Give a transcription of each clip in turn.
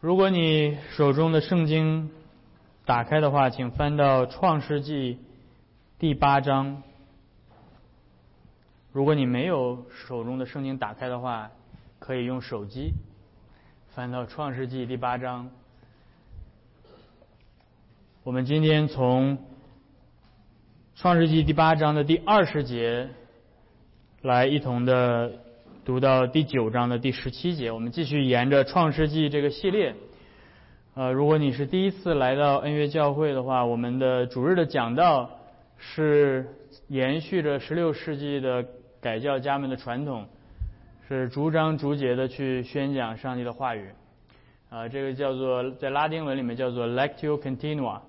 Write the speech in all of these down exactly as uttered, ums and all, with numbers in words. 如果你手中的圣经打开的话，请翻到《创世纪》第八章。如果你没有手中的圣经打开的话，可以用手机翻到《创世纪》第八章。我们今天从《创世纪》第八章的第二十节来一同的读到第九章的第十七节，我们继续沿着《创世纪》这个系列。呃，如果你是第一次来到恩约教会的话，我们的主日的讲道是延续着十六世纪的改教家们的传统，是逐章逐节的去宣讲上帝的话语。啊，这个叫做在拉丁文里面叫做 Lectio Continua，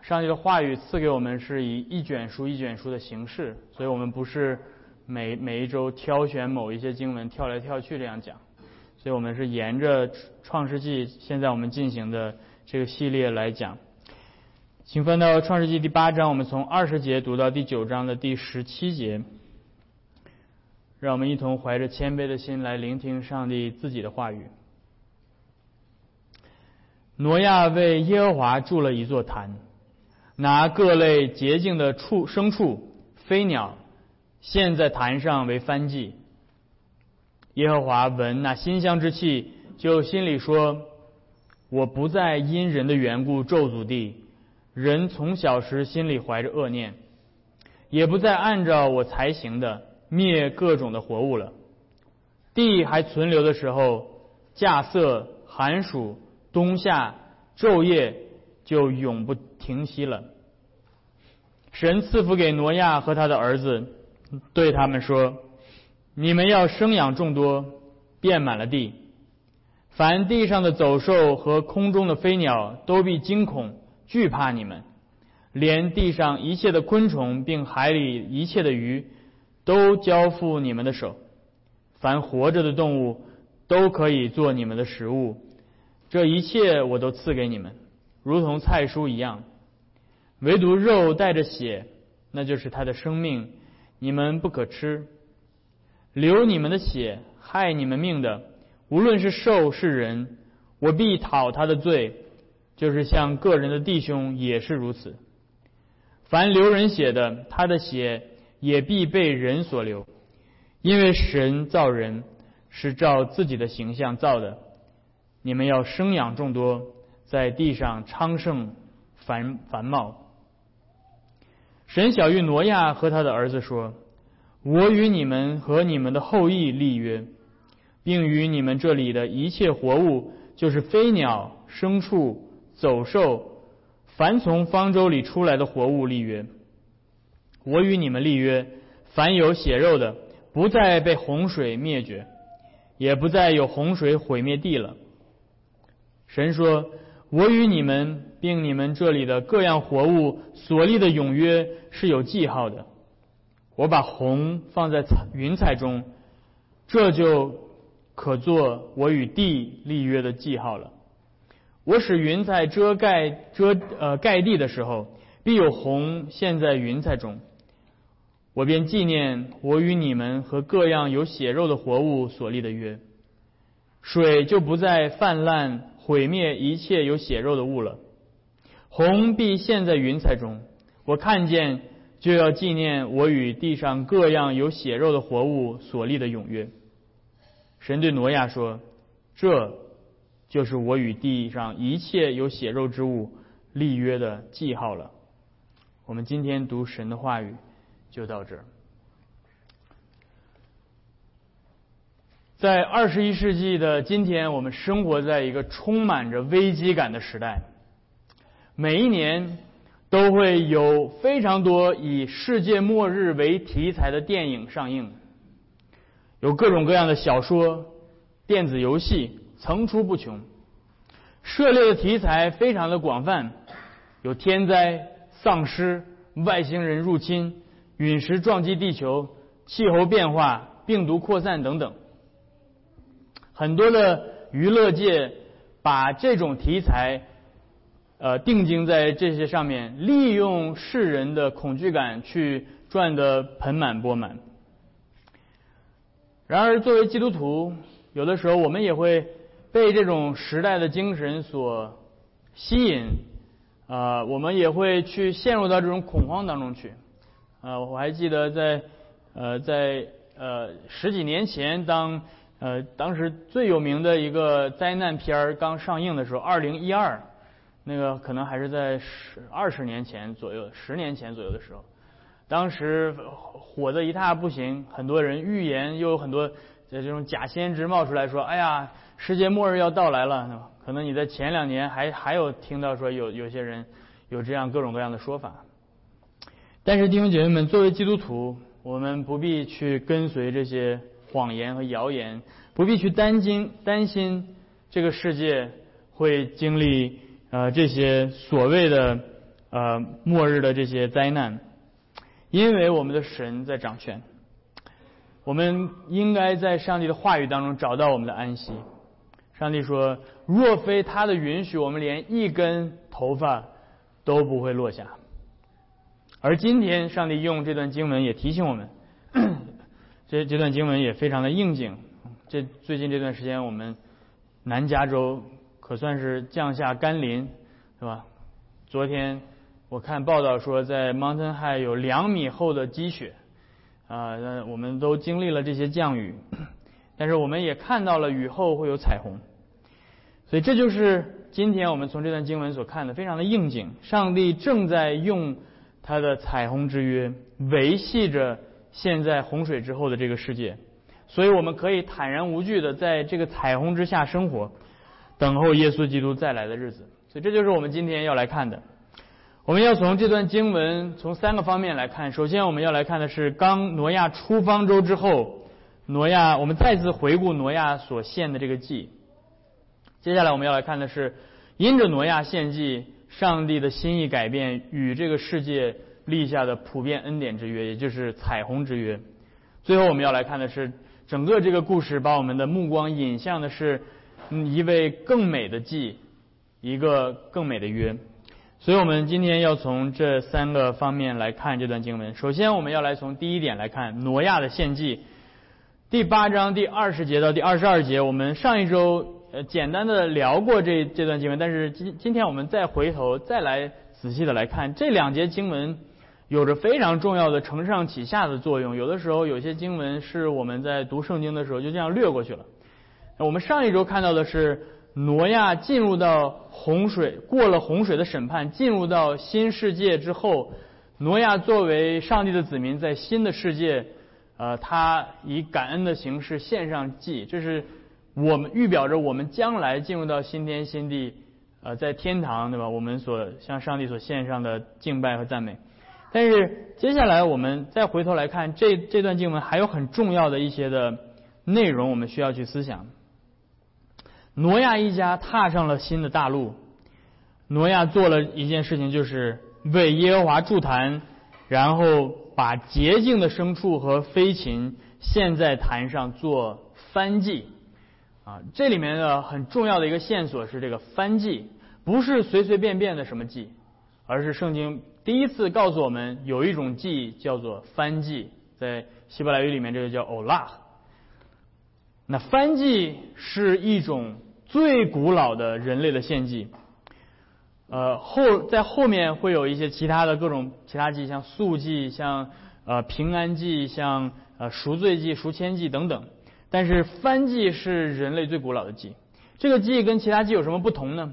上帝的话语赐给我们是以一卷书一卷书的形式，所以我们不是每每一周挑选某一些经文跳来跳去这样讲，所以我们是沿着创世纪现在我们进行的这个系列来讲。请翻到创世纪第八章，我们从二十节读到第九章的第十七节，让我们一同怀着谦卑的心来聆听上帝自己的话语。挪亚为耶和华筑了一座坛，拿各类洁净的畜牲畜、飞鸟，献在坛上为燔祭。耶和华闻那馨香之气，就心里说：我不再因人的缘故咒诅地，人从小时心里怀着恶念，也不再按照我才行的灭各种的活物了。地还存留的时候，稼穑、寒暑、冬夏、昼夜就永不停息了。神赐福给挪亚和他的儿子，对他们说：你们要生养众多，遍满了地，凡地上的走兽和空中的飞鸟都必惊恐惧怕你们，连地上一切的昆虫并海里一切的鱼都交付你们的手，凡活着的动物都可以做你们的食物，这一切我都赐给你们，如同菜蔬一样，唯独肉带着血，那就是它的生命，你们不可吃。流你们的血害你们命的，无论是兽是人，我必讨他的罪，就是像个人的弟兄也是如此。凡流人血的，他的血也必被人所流，因为神造人是照自己的形象造的。你们要生养众多，在地上昌盛繁繁茂。神晓谕挪亚和他的儿子说：我与你们和你们的后裔立约，并与你们这里的一切活物，就是飞鸟、牲畜、走兽，凡从方舟里出来的活物立约。我与你们立约，凡有血肉的，不再被洪水灭绝，也不再有洪水毁灭地了。神说：我与你们并你们这里的各样活物所立的永约是有记号的，我把虹放在云彩中，这就可做我与地立约的记号了。我使云彩遮盖遮呃盖地的时候，必有虹现在云彩中，我便纪念我与你们和各样有血肉的活物所立的约，水就不再泛滥毁灭一切有血肉的物了。虹必现在云彩中，我看见就要纪念我与地上各样有血肉的活物所立的永约。神对挪亚说：这就是我与地上一切有血肉之物立约的记号了。我们今天读神的话语就到这儿。在二十一世纪的今天，我们生活在一个充满着危机感的时代。每一年都会有非常多以世界末日为题材的电影上映，有各种各样的小说、电子游戏层出不穷，涉猎的题材非常的广泛，有天灾、丧尸、外星人入侵、陨石撞击地球、气候变化、病毒扩散等等。很多的娱乐界把这种题材呃，定睛在这些上面，利用世人的恐惧感去赚得盆满钵满。然而作为基督徒，有的时候我们也会被这种时代的精神所吸引，呃，我们也会去陷入到这种恐慌当中去。呃，我还记得在呃在呃十几年前，当呃当时最有名的一个灾难片刚上映的时候，二零一二，那个可能还是在十二十年前左右，十年前左右的时候，当时火得一塌不行，很多人预言，又有很多这种假先知冒出来说，哎呀，世界末日要到来了。可能你在前两年还还有听到说有有些人有这样各种各样的说法，但是弟兄姐妹们，作为基督徒，我们不必去跟随这些谎言和谣言，不必去担心担心这个世界会经历呃这些所谓的呃末日的这些灾难，因为我们的神在掌权。我们应该在上帝的话语当中找到我们的安息。上帝说，若非他的允许，我们连一根头发都不会落下。而今天上帝用这段经文也提醒我们，这这段经文也非常的应景。这最近这段时间，我们南加州可算是降下甘霖，是吧？昨天我看报道说，在 Mountain High 有两米厚的积雪啊、呃，我们都经历了这些降雨，但是我们也看到了雨后会有彩虹。所以这就是今天我们从这段经文所看的，非常的应景。上帝正在用他的彩虹之约维系着现在洪水之后的这个世界，所以我们可以坦然无惧的在这个彩虹之下生活，等候耶稣基督再来的日子。所以这就是我们今天要来看的。我们要从这段经文从三个方面来看。首先我们要来看的是，刚挪亚出方舟之后，挪亚我们再次回顾挪亚所献的这个祭。接下来我们要来看的是，因着挪亚献祭，上帝的心意改变与这个世界立下的普遍恩典之约，也就是彩虹之约。最后我们要来看的是，整个这个故事把我们的目光引向的是一位更美的祭，一个更美的约。所以我们今天要从这三个方面来看这段经文。首先我们要来从第一点来看挪亚的献祭，第八章第二十节到第二十二节。我们上一周呃简单的聊过这这段经文，但是今今天我们再回头再来仔细的来看这两节经文，有着非常重要的承上启下的作用。有的时候有些经文是我们在读圣经的时候就这样略过去了。我们上一周看到的是挪亚进入到洪水，过了洪水的审判，进入到新世界之后，挪亚作为上帝的子民，在新的世界呃，他以感恩的形式献上祭，这是我们预表着我们将来进入到新天新地，呃，在天堂，对吧？我们所向上帝所献上的敬拜和赞美。但是接下来我们再回头来看这这段经文，还有很重要的一些的内容我们需要去思想。挪亚一家踏上了新的大陆，挪亚做了一件事情，就是为耶和华筑坛，然后把洁净的牲畜和飞禽献在坛上做燔祭啊，这里面的很重要的一个线索是，这个燔祭不是随随便便的什么祭，而是圣经第一次告诉我们有一种祭叫做燔祭，在希伯来语里面这个叫 olah。 那燔祭是一种最古老的人类的献祭，呃，后在后面会有一些其他的各种其他祭，像素祭，像呃平安祭，像呃赎罪祭、赎愆祭等等。但是燔祭是人类最古老的祭。这个祭跟其他祭有什么不同呢？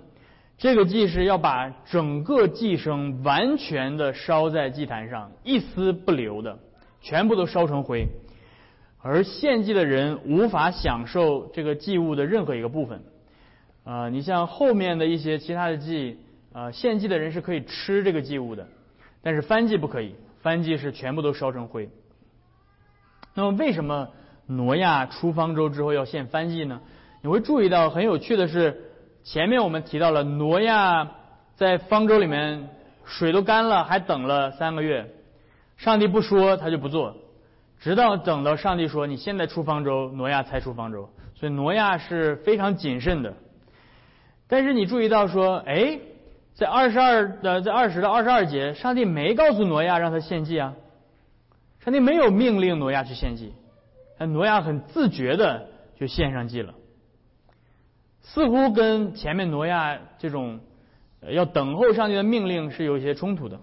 这个祭是要把整个祭牲完全的烧在祭坛上，一丝不留的，全部都烧成灰。而献祭的人无法享受这个祭物的任何一个部分。呃，你像后面的一些其他的祭，呃，献祭的人是可以吃这个祭物的，但是燔祭不可以，燔祭是全部都烧成灰。那么为什么挪亚出方舟之后要献燔祭呢？你会注意到很有趣的是，前面我们提到了挪亚在方舟里面水都干了，还等了三个月，上帝不说他就不做，直到等到上帝说你现在出方舟，挪亚才出方舟。所以挪亚是非常谨慎的。但是你注意到说，哎，在二十二的在二十到二十二节，上帝没告诉挪亚让他献祭啊，上帝没有命令挪亚去献祭，但挪亚很自觉的就献上祭了。似乎跟前面挪亚这种要等候上帝的命令是有一些冲突的。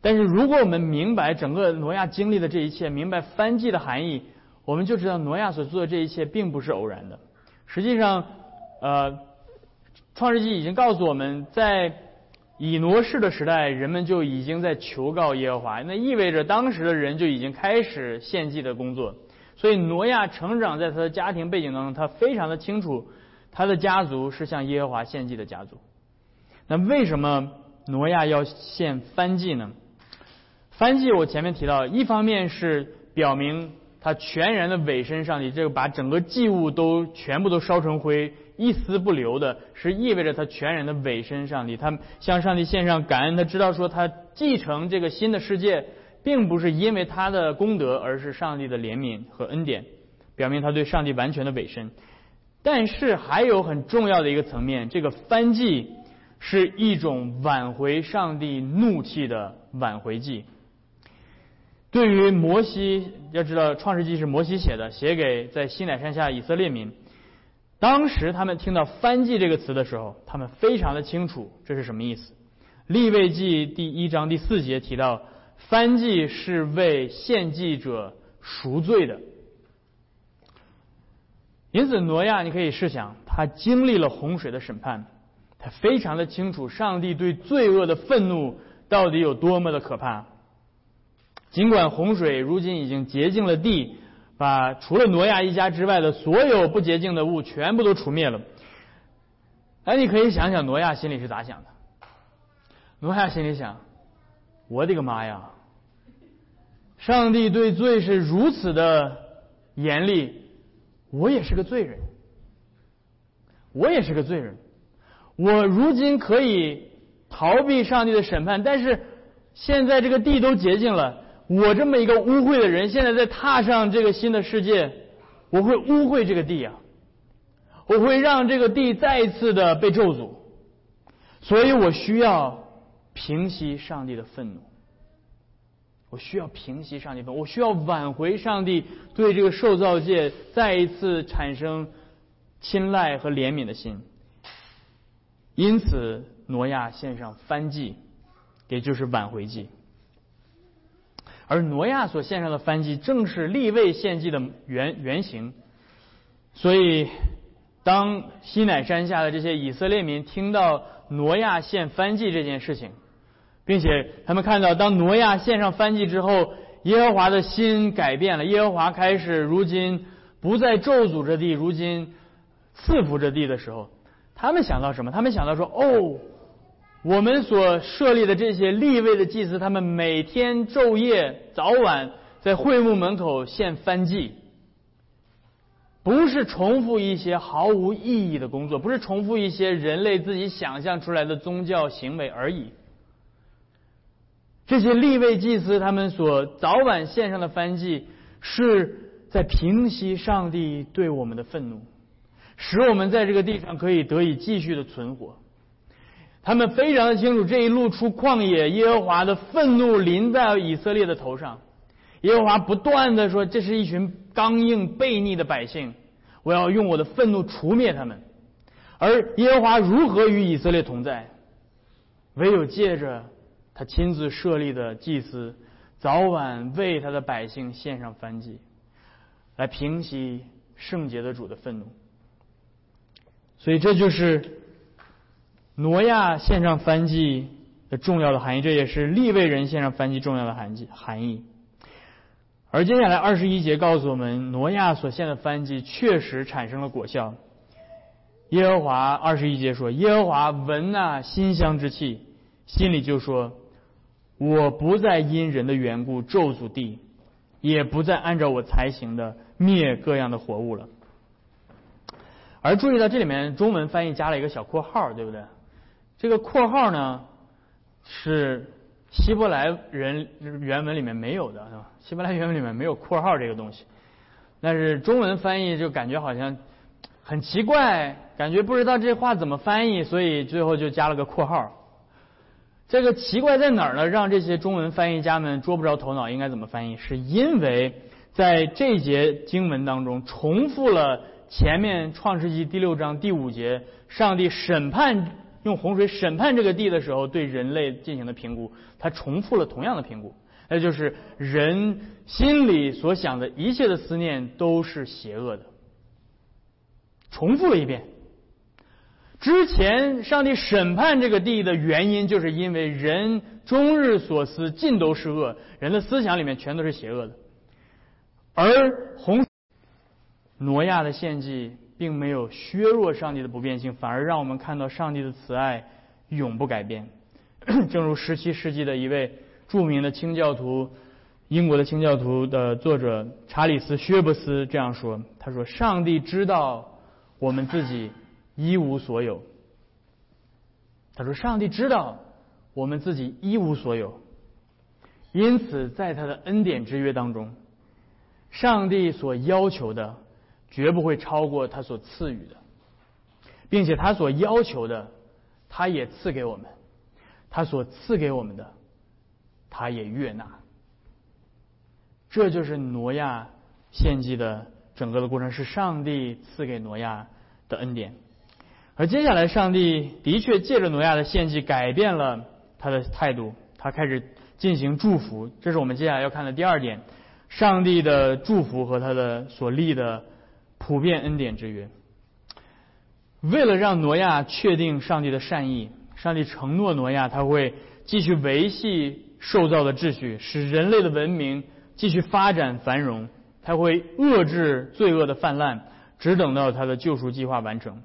但是如果我们明白整个挪亚经历的这一切，明白翻祭的含义，我们就知道挪亚所做的这一切并不是偶然的。实际上呃，创世纪已经告诉我们，在以挪士的时代，人们就已经在求告耶和华，那意味着当时的人就已经开始献祭的工作。所以挪亚成长在他的家庭背景当中，他非常的清楚他的家族是向耶和华献祭的家族。那为什么挪亚要献燔祭呢？燔祭我前面提到，一方面是表明他全然的委身上帝，这个把整个祭物都全部都烧成灰，一丝不留的，是意味着他全然的委身上帝，他向上帝献上感恩。他知道说他继承这个新的世界并不是因为他的功德，而是上帝的怜悯和恩典，表明他对上帝完全的委身。但是还有很重要的一个层面，这个燔祭是一种挽回上帝怒气的挽回祭。对于摩西，要知道创世纪是摩西写的，写给在西乃山下以色列民。当时他们听到燔祭这个词的时候，他们非常的清楚这是什么意思。利未记第一章第四节提到，燔祭是为献祭者赎罪的。因此挪亚，你可以试想，他经历了洪水的审判，他非常的清楚上帝对罪恶的愤怒到底有多么的可怕。尽管洪水如今已经洁净了地，把除了挪亚一家之外的所有不洁净的物全部都除灭了，哎，你可以想想挪亚心里是咋想的。挪亚心里想，我的个妈呀，上帝对罪是如此的严厉，我也是个罪人，我也是个罪人，我如今可以逃避上帝的审判，但是现在这个地都洁净了，我这么一个污秽的人，现在在踏上这个新的世界，我会污秽这个地啊，我会让这个地再一次的被咒诅，所以我需要平息上帝的愤怒，我需要平息上帝的愤怒，我需要挽回上帝对这个受造界再一次产生青睐和怜悯的心。因此挪亚献上燔祭，也就是挽回祭。而挪亚所献上的燔祭正是利未献祭的 原, 原型。所以当西乃山下的这些以色列民听到挪亚献燔祭这件事情，并且他们看到当挪亚献上燔祭之后，耶和华的心改变了，耶和华开始如今不再咒诅这地，如今赐福这地的时候，他们想到什么？他们想到说，哦，我们所设立的这些立位的祭司，他们每天昼夜早晚在会幕门口献燔祭，不是重复一些毫无意义的工作，不是重复一些人类自己想象出来的宗教行为而已。这些立位祭司他们所早晚献上的燔祭，是在平息上帝对我们的愤怒，使我们在这个地上可以得以继续的存活。他们非常的清楚，这一路出旷野，耶和华的愤怒临在以色列的头上，耶和华不断的说，这是一群刚硬悖逆的百姓，我要用我的愤怒除灭他们。而耶和华如何与以色列同在？唯有借着他亲自设立的祭司早晚为他的百姓献上燔祭，来平息圣洁的主的愤怒。所以这就是挪亚献上燔祭的重要的含义，这也是利未人献上燔祭重要的含义。而接下来二十一节告诉我们，挪亚所献的燔祭确实产生了果效。耶和华，二十一节说，耶和华闻那馨香之气，心里就说，我不再因人的缘故咒诅地，也不再按照我才行的灭各样的活物了。而注意到这里面中文翻译加了一个小括号，对不对？这个括号呢是希伯来人原文里面没有的，是吧？希伯来原文里面没有括号这个东西，但是中文翻译就感觉好像很奇怪，感觉不知道这话怎么翻译，所以最后就加了个括号。这个奇怪在哪儿呢？让这些中文翻译家们捉不着头脑应该怎么翻译，是因为在这节经文当中重复了前面创世纪第六章第五节，上帝审判用洪水审判这个地的时候，对人类进行的评估，他重复了同样的评估，那就是人心里所想的一切的思念都是邪恶的，重复了一遍。之前上帝审判这个地的原因，就是因为人终日所思尽都是恶，人的思想里面全都是邪恶的。而洪挪亚的献祭并没有削弱上帝的不变性，反而让我们看到上帝的慈爱永不改变。正如十七世纪的一位著名的清教徒，英国的清教徒的作者查理斯·薛伯斯这样说，他说，上帝知道我们自己一无所有。他说，上帝知道我们自己一无所有，因此在他的恩典之约当中，上帝所要求的绝不会超过他所赐予的，并且他所要求的他也赐给我们，他所赐给我们的他也悦纳。这就是挪亚献祭的整个的过程，是上帝赐给挪亚的恩典。而接下来上帝的确借着挪亚的献祭改变了他的态度，他开始进行祝福。这是我们接下来要看的第二点，上帝的祝福和他的所立的普遍恩典之约。为了让挪亚确定上帝的善意，上帝承诺挪亚他会继续维系受造的秩序，使人类的文明继续发展繁荣，他会遏制罪恶的泛滥，只等到他的救赎计划完成。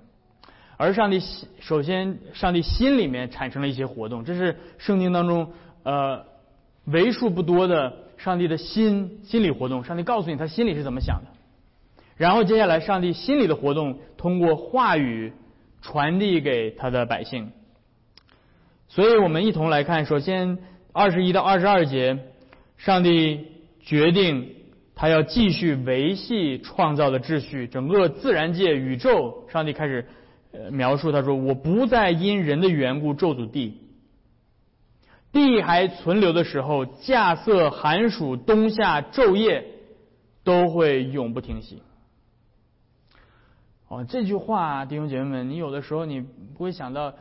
而上帝首先上帝心里面产生了一些活动，这是圣经当中呃为数不多的上帝的心心理活动。上帝告诉你他心里是怎么想的，然后接下来上帝心里的活动通过话语传递给他的百姓。所以我们一同来看，首先二十一到二十二节，上帝决定他要继续维系创造的秩序，整个自然界宇宙。上帝开始、呃、描述，他说，我不再因人的缘故咒诅地，地还存留的时候，稼穑寒暑冬夏昼夜都会永不停息。哦，这句话弟兄姐妹们，你有的时候你不会想到，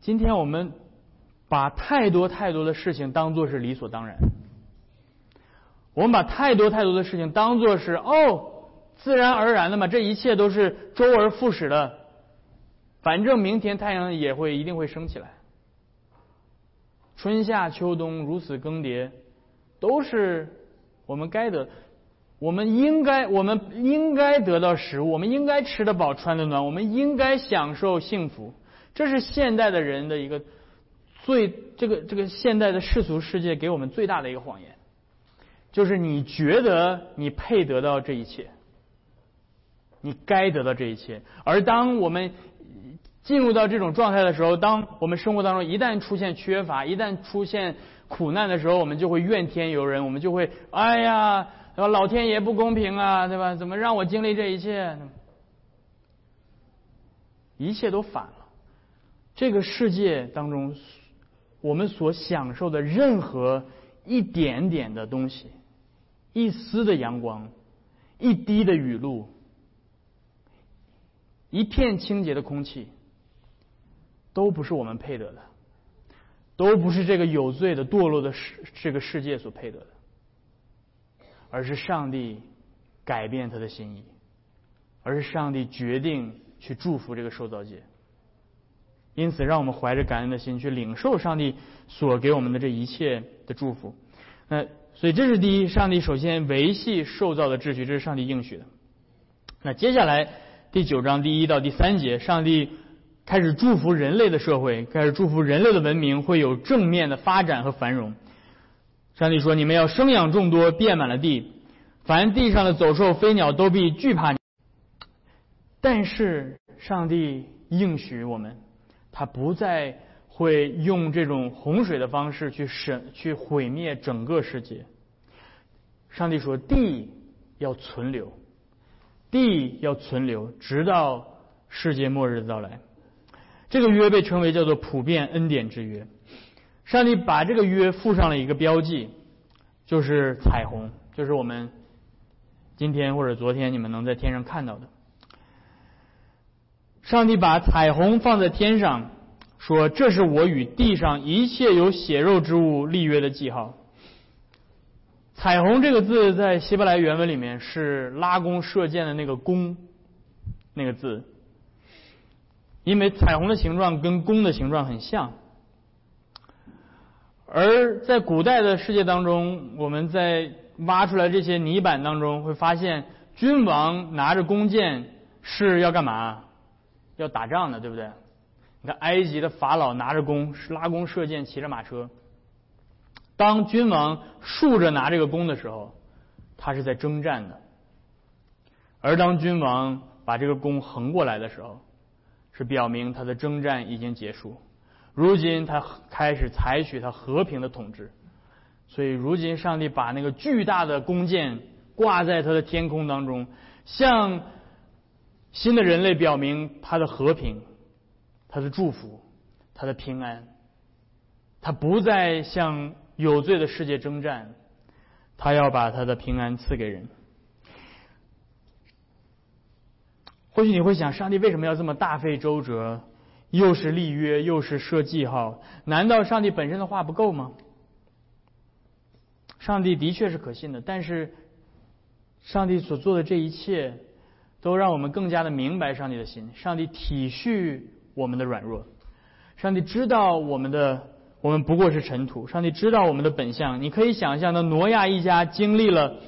今天我们把太多太多的事情当作是理所当然，我们把太多太多的事情当作是哦，自然而然的嘛，这一切都是周而复始的，反正明天太阳也会一定会升起来，春夏秋冬如此更迭，都是我们该得，我们应该我们应该得到食物，我们应该吃得饱穿得暖，我们应该享受幸福。这是现代的人的一个最这个这个现代的世俗世界给我们最大的一个谎言，就是你觉得你配得到这一切，你该得到这一切。而当我们进入到这种状态的时候，当我们生活当中一旦出现缺乏，一旦出现苦难的时候，我们就会怨天尤人，我们就会哎呀，老天爷不公平啊，对吧？怎么让我经历这一切？一切都反了。这个世界当中，我们所享受的任何一点点的东西，一丝的阳光，一滴的雨露，一片清洁的空气，都不是我们配得的，都不是这个有罪的堕落的世这个世界所配得的，而是上帝改变他的心意，而是上帝决定去祝福这个受造界。因此让我们怀着感恩的心去领受上帝所给我们的这一切的祝福。那所以这是第一，上帝首先维系受造的秩序，这是上帝应许的。那接下来第九章第一到第三节，上帝开始祝福人类的社会，开始祝福人类的文明会有正面的发展和繁荣。上帝说，你们要生养众多，遍满了地，凡地上的走兽飞鸟都必惧怕你。但是上帝应许我们，他不再会用这种洪水的方式去审去毁灭整个世界。上帝说，地要存留，地要存留，直到世界末日的到来。这个约被称为叫做普遍恩典之约。上帝把这个约附上了一个标记，就是彩虹，就是我们今天或者昨天你们能在天上看到的。上帝把彩虹放在天上，说这是我与地上一切有血肉之物立约的记号。彩虹这个字在希伯来原文里面是拉弓射箭的那个弓那个字，因为彩虹的形状跟弓的形状很像。而在古代的世界当中，我们在挖出来这些泥板当中会发现，君王拿着弓箭是要干嘛？要打仗的，对不对？你看埃及的法老拿着弓，拉弓射箭，骑着马车。当君王竖着拿这个弓的时候，他是在征战的；而当君王把这个弓横过来的时候，是表明他的征战已经结束。如今他开始采取他和平的统治，所以如今上帝把那个巨大的弓箭挂在他的天空当中，向新的人类表明他的和平、他的祝福、他的平安。他不再向有罪的世界征战，他要把他的平安赐给人。或许你会想，上帝为什么要这么大费周折，又是立约又是设记号？难道上帝本身的话不够吗？上帝的确是可信的，但是上帝所做的这一切都让我们更加的明白上帝的心。上帝体恤我们的软弱，上帝知道我们的我们不过是尘土，上帝知道我们的本相。你可以想象，那挪亚一家经历了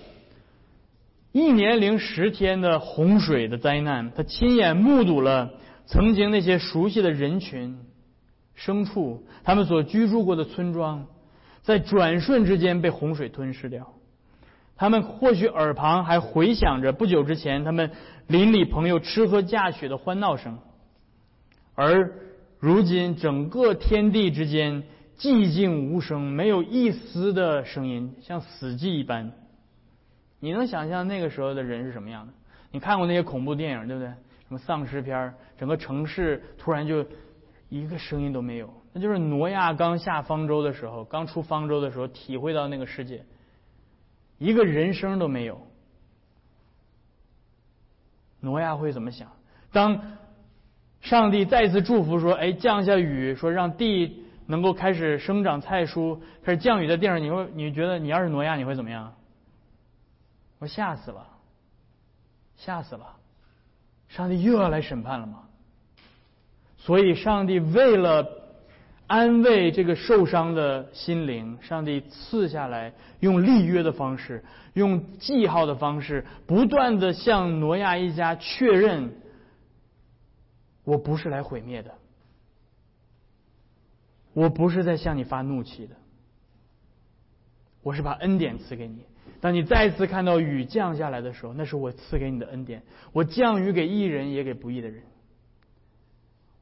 一年零十天的洪水的灾难，他亲眼目睹了曾经那些熟悉的人群、牲畜，他们所居住过的村庄，在转瞬之间被洪水吞噬掉。他们或许耳旁还回响着不久之前他们邻里朋友吃喝嫁娶的欢闹声，而如今整个天地之间寂静无声，没有一丝的声音，像死寂一般。你能想象那个时候的人是什么样的？你看过那些恐怖电影，对不对？什么丧尸片，整个城市突然就一个声音都没有。那就是挪亚刚下方舟的时候，刚出方舟的时候体会到那个世界，一个人声都没有。挪亚会怎么想？当上帝再次祝福说，哎，降下雨，说让地能够开始生长菜蔬，开始降雨在地上，你会你觉得你要是挪亚你会怎么样？我吓死了，吓死了！上帝又要来审判了吗？所以上帝为了安慰这个受伤的心灵，上帝赐下来用立约的方式，用记号的方式，不断的向挪亚一家确认，我不是来毁灭的，我不是在向你发怒气的，我是把恩典赐给你。当你再次看到雨降下来的时候，那是我赐给你的恩典，我降雨给义人也给不义的人，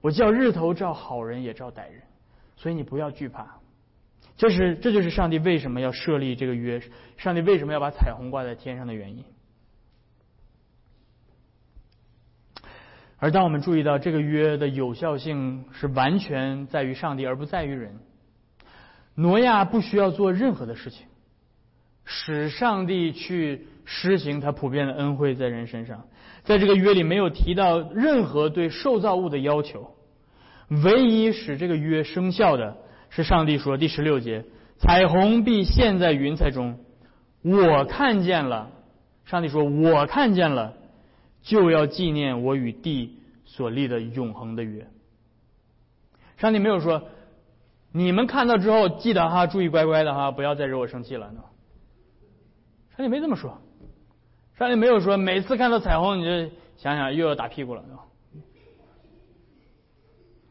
我叫日头照好人也照歹人，所以你不要惧怕。这是这就是上帝为什么要设立这个约，上帝为什么要把彩虹挂在天上的原因。而当我们注意到这个约的有效性是完全在于上帝而不在于人，挪亚不需要做任何的事情使上帝去施行他普遍的恩惠在人身上。在这个约里没有提到任何对受造物的要求，唯一使这个约生效的是上帝说第十六节，彩虹必现在云彩中，我看见了。上帝说我看见了，就要纪念我与地所立的永恒的约。上帝没有说你们看到之后记得哈，注意乖乖的哈，不要再惹我生气了呢。上帝没这么说。上帝没有说每次看到彩虹你就想想又要打屁股了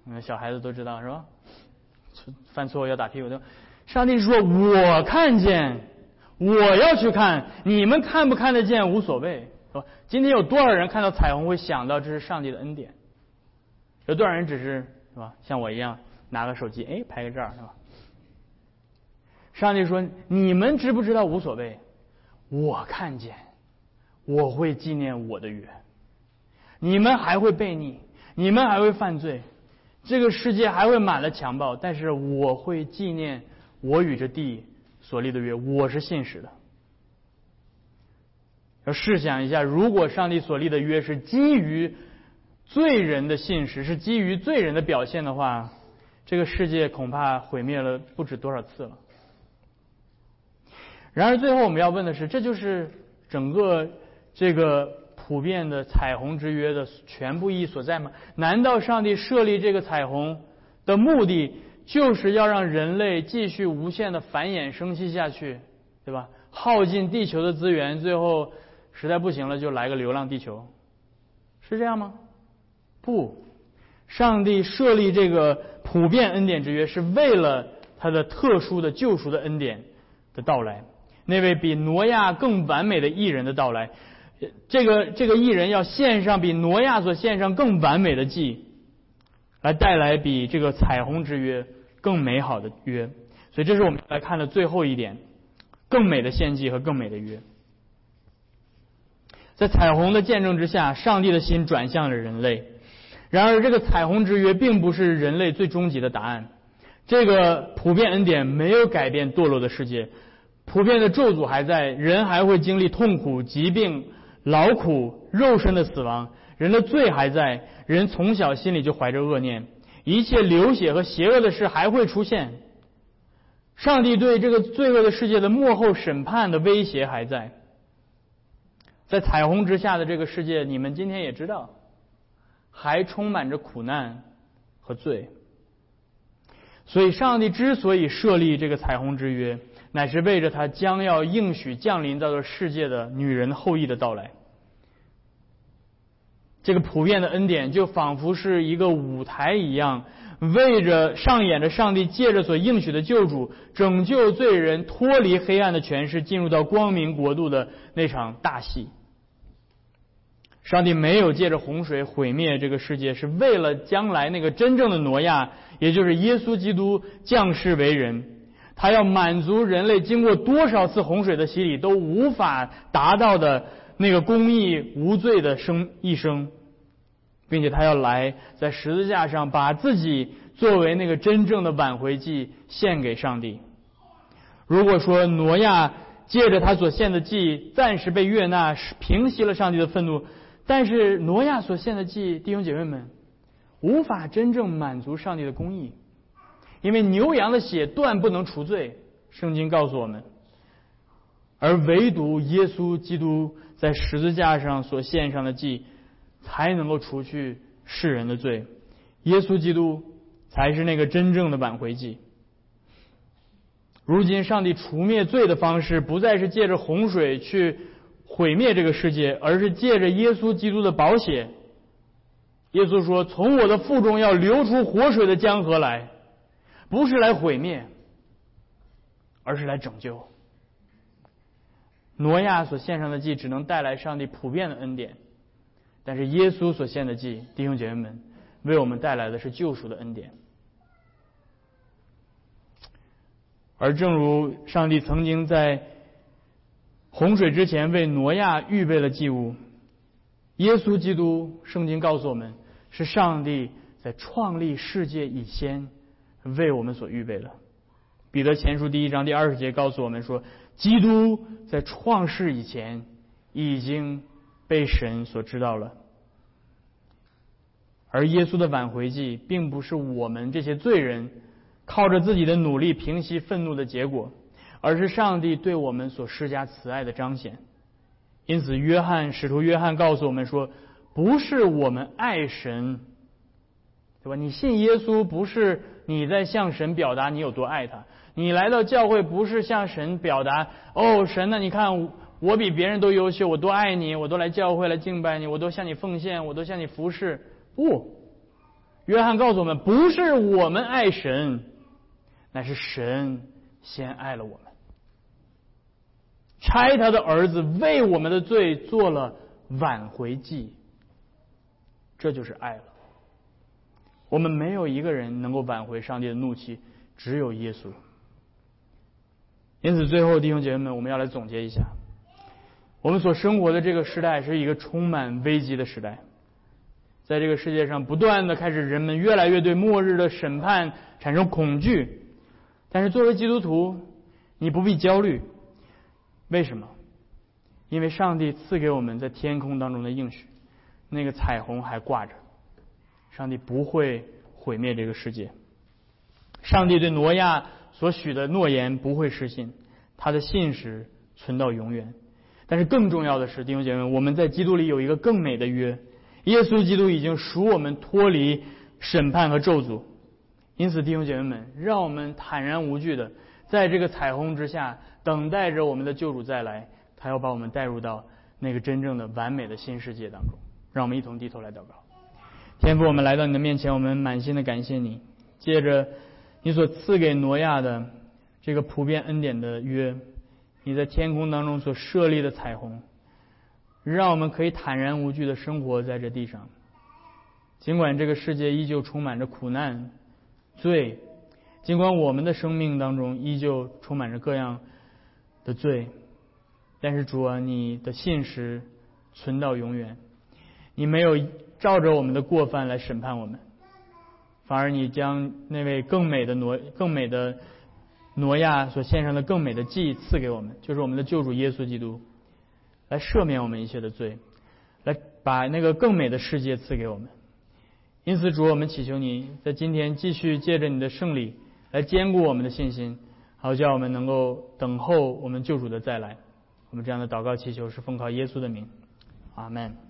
呢。小孩子都知道是吧，犯错要打屁股。上帝说我看见，我要去看，你们看不看得见无所谓，是吧？今天有多少人看到彩虹会想到这是上帝的恩典？有多少人只是是吧，像我一样拿个手机，哎，拍个照，是吧？上帝说你们知不知道无所谓，我看见，我会纪念我的约，你们还会悖逆，你们还会犯罪，这个世界还会满了强暴，但是我会纪念我与这地所立的约，我是信实的。要试想一下，如果上帝所立的约是基于罪人的信实，是基于罪人的表现的话，这个世界恐怕毁灭了不止多少次了。然而最后我们要问的是，这就是整个这个普遍的彩虹之约的全部意义所在吗？难道上帝设立这个彩虹的目的就是要让人类继续无限的繁衍生息下去，对吧？耗尽地球的资源，最后实在不行了就来个流浪地球，是这样吗？不，上帝设立这个普遍恩典之约是为了他的特殊的救赎的恩典的到来，那位比挪亚更完美的义人的到来。这个这个义人要献上比挪亚所献上更完美的祭，来带来比这个彩虹之约更美好的约。所以这是我们来看的最后一点，更美的献祭和更美的约。在彩虹的见证之下，上帝的心转向了人类。然而这个彩虹之约并不是人类最终极的答案，这个普遍恩典没有改变堕落的世界，普遍的咒诅还在，人还会经历痛苦、疾病、劳苦、肉身的死亡，人的罪还在，人从小心里就怀着恶念，一切流血和邪恶的事还会出现，上帝对这个罪恶的世界的幕后审判的威胁还在。在彩虹之下的这个世界，你们今天也知道，还充满着苦难和罪。所以上帝之所以设立这个彩虹之约，乃是为着他将要应许降临到这世界的女人后裔的到来。这个普遍的恩典就仿佛是一个舞台一样，为着上演着上帝借着所应许的救主拯救罪人脱离黑暗的权势，进入到光明国度的那场大戏。上帝没有借着洪水毁灭这个世界，是为了将来那个真正的挪亚，也就是耶稣基督降世为人，他要满足人类经过多少次洪水的洗礼都无法达到的那个公义无罪的生一生，并且他要来在十字架上把自己作为那个真正的挽回祭献给上帝。如果说挪亚借着他所献的祭暂时被悦纳，平息了上帝的愤怒，但是挪亚所献的祭，弟兄姐妹们，无法真正满足上帝的公义，因为牛羊的血断不能除罪，圣经告诉我们，而唯独耶稣基督在十字架上所献上的祭才能够除去世人的罪，耶稣基督才是那个真正的挽回祭。如今上帝除灭罪的方式不再是借着洪水去毁灭这个世界，而是借着耶稣基督的宝血。耶稣说，从我的腹中要流出活水的江河来，不是来毁灭，而是来拯救。挪亚所献上的祭只能带来上帝普遍的恩典，但是耶稣所献的祭，弟兄姐妹们，为我们带来的是救赎的恩典。而正如上帝曾经在洪水之前为挪亚预备了祭物，耶稣基督，圣经告诉我们，是上帝在创立世界以先为我们所预备了。彼得前书第一章第二十节告诉我们说，基督在创世以前已经被神所知道了。而耶稣的挽回祭并不是我们这些罪人靠着自己的努力平息愤怒的结果，而是上帝对我们所施加慈爱的彰显。因此约翰使徒约翰告诉我们说，不是我们爱神，对吧？你信耶稣不是你在向神表达你有多爱他，你来到教会不是向神表达，哦神啊，你看我比别人都优秀，我多爱你，我都来教会来敬拜你，我都向你奉献，我都向你服侍。不，约翰告诉我们，不是我们爱神，乃是神先爱了我们，差他的儿子为我们的罪做了挽回祭，这就是爱了。我们没有一个人能够挽回上帝的怒气，只有耶稣。因此最后弟兄姐妹们，我们要来总结一下，我们所生活的这个时代是一个充满危机的时代。在这个世界上不断的开始，人们越来越对末日的审判产生恐惧，但是作为基督徒你不必焦虑。为什么？因为上帝赐给我们在天空当中的应许，那个彩虹还挂着。上帝不会毁灭这个世界。上帝对挪亚所许的诺言不会失信，他的信实存到永远。但是更重要的是，弟兄姐妹，我们在基督里有一个更美的约，耶稣基督已经赎我们脱离审判和咒诅。因此弟兄姐妹们，让我们坦然无惧的在这个彩虹之下等待着我们的救主再来，他要把我们带入到那个真正的完美的新世界当中。让我们一同低头来祷告。天父，我们来到你的面前，我们满心的感谢你，借着你所赐给挪亚的这个普遍恩典的约，你在天空当中所设立的彩虹，让我们可以坦然无惧的生活在这地上。尽管这个世界依旧充满着苦难罪，尽管我们的生命当中依旧充满着各样的罪，但是主啊，你的信实存到永远，你没有照着我们的过犯来审判我们，反而你将那位更美的挪更美的挪亚所献上的更美的祭赐给我们，就是我们的救主耶稣基督，来赦免我们一切的罪，来把那个更美的世界赐给我们。因此主，我们祈求你在今天继续借着你的圣礼来坚固我们的信心，好叫我们能够等候我们救主的再来。我们这样的祷告祈求是奉靠耶稣的名，阿们。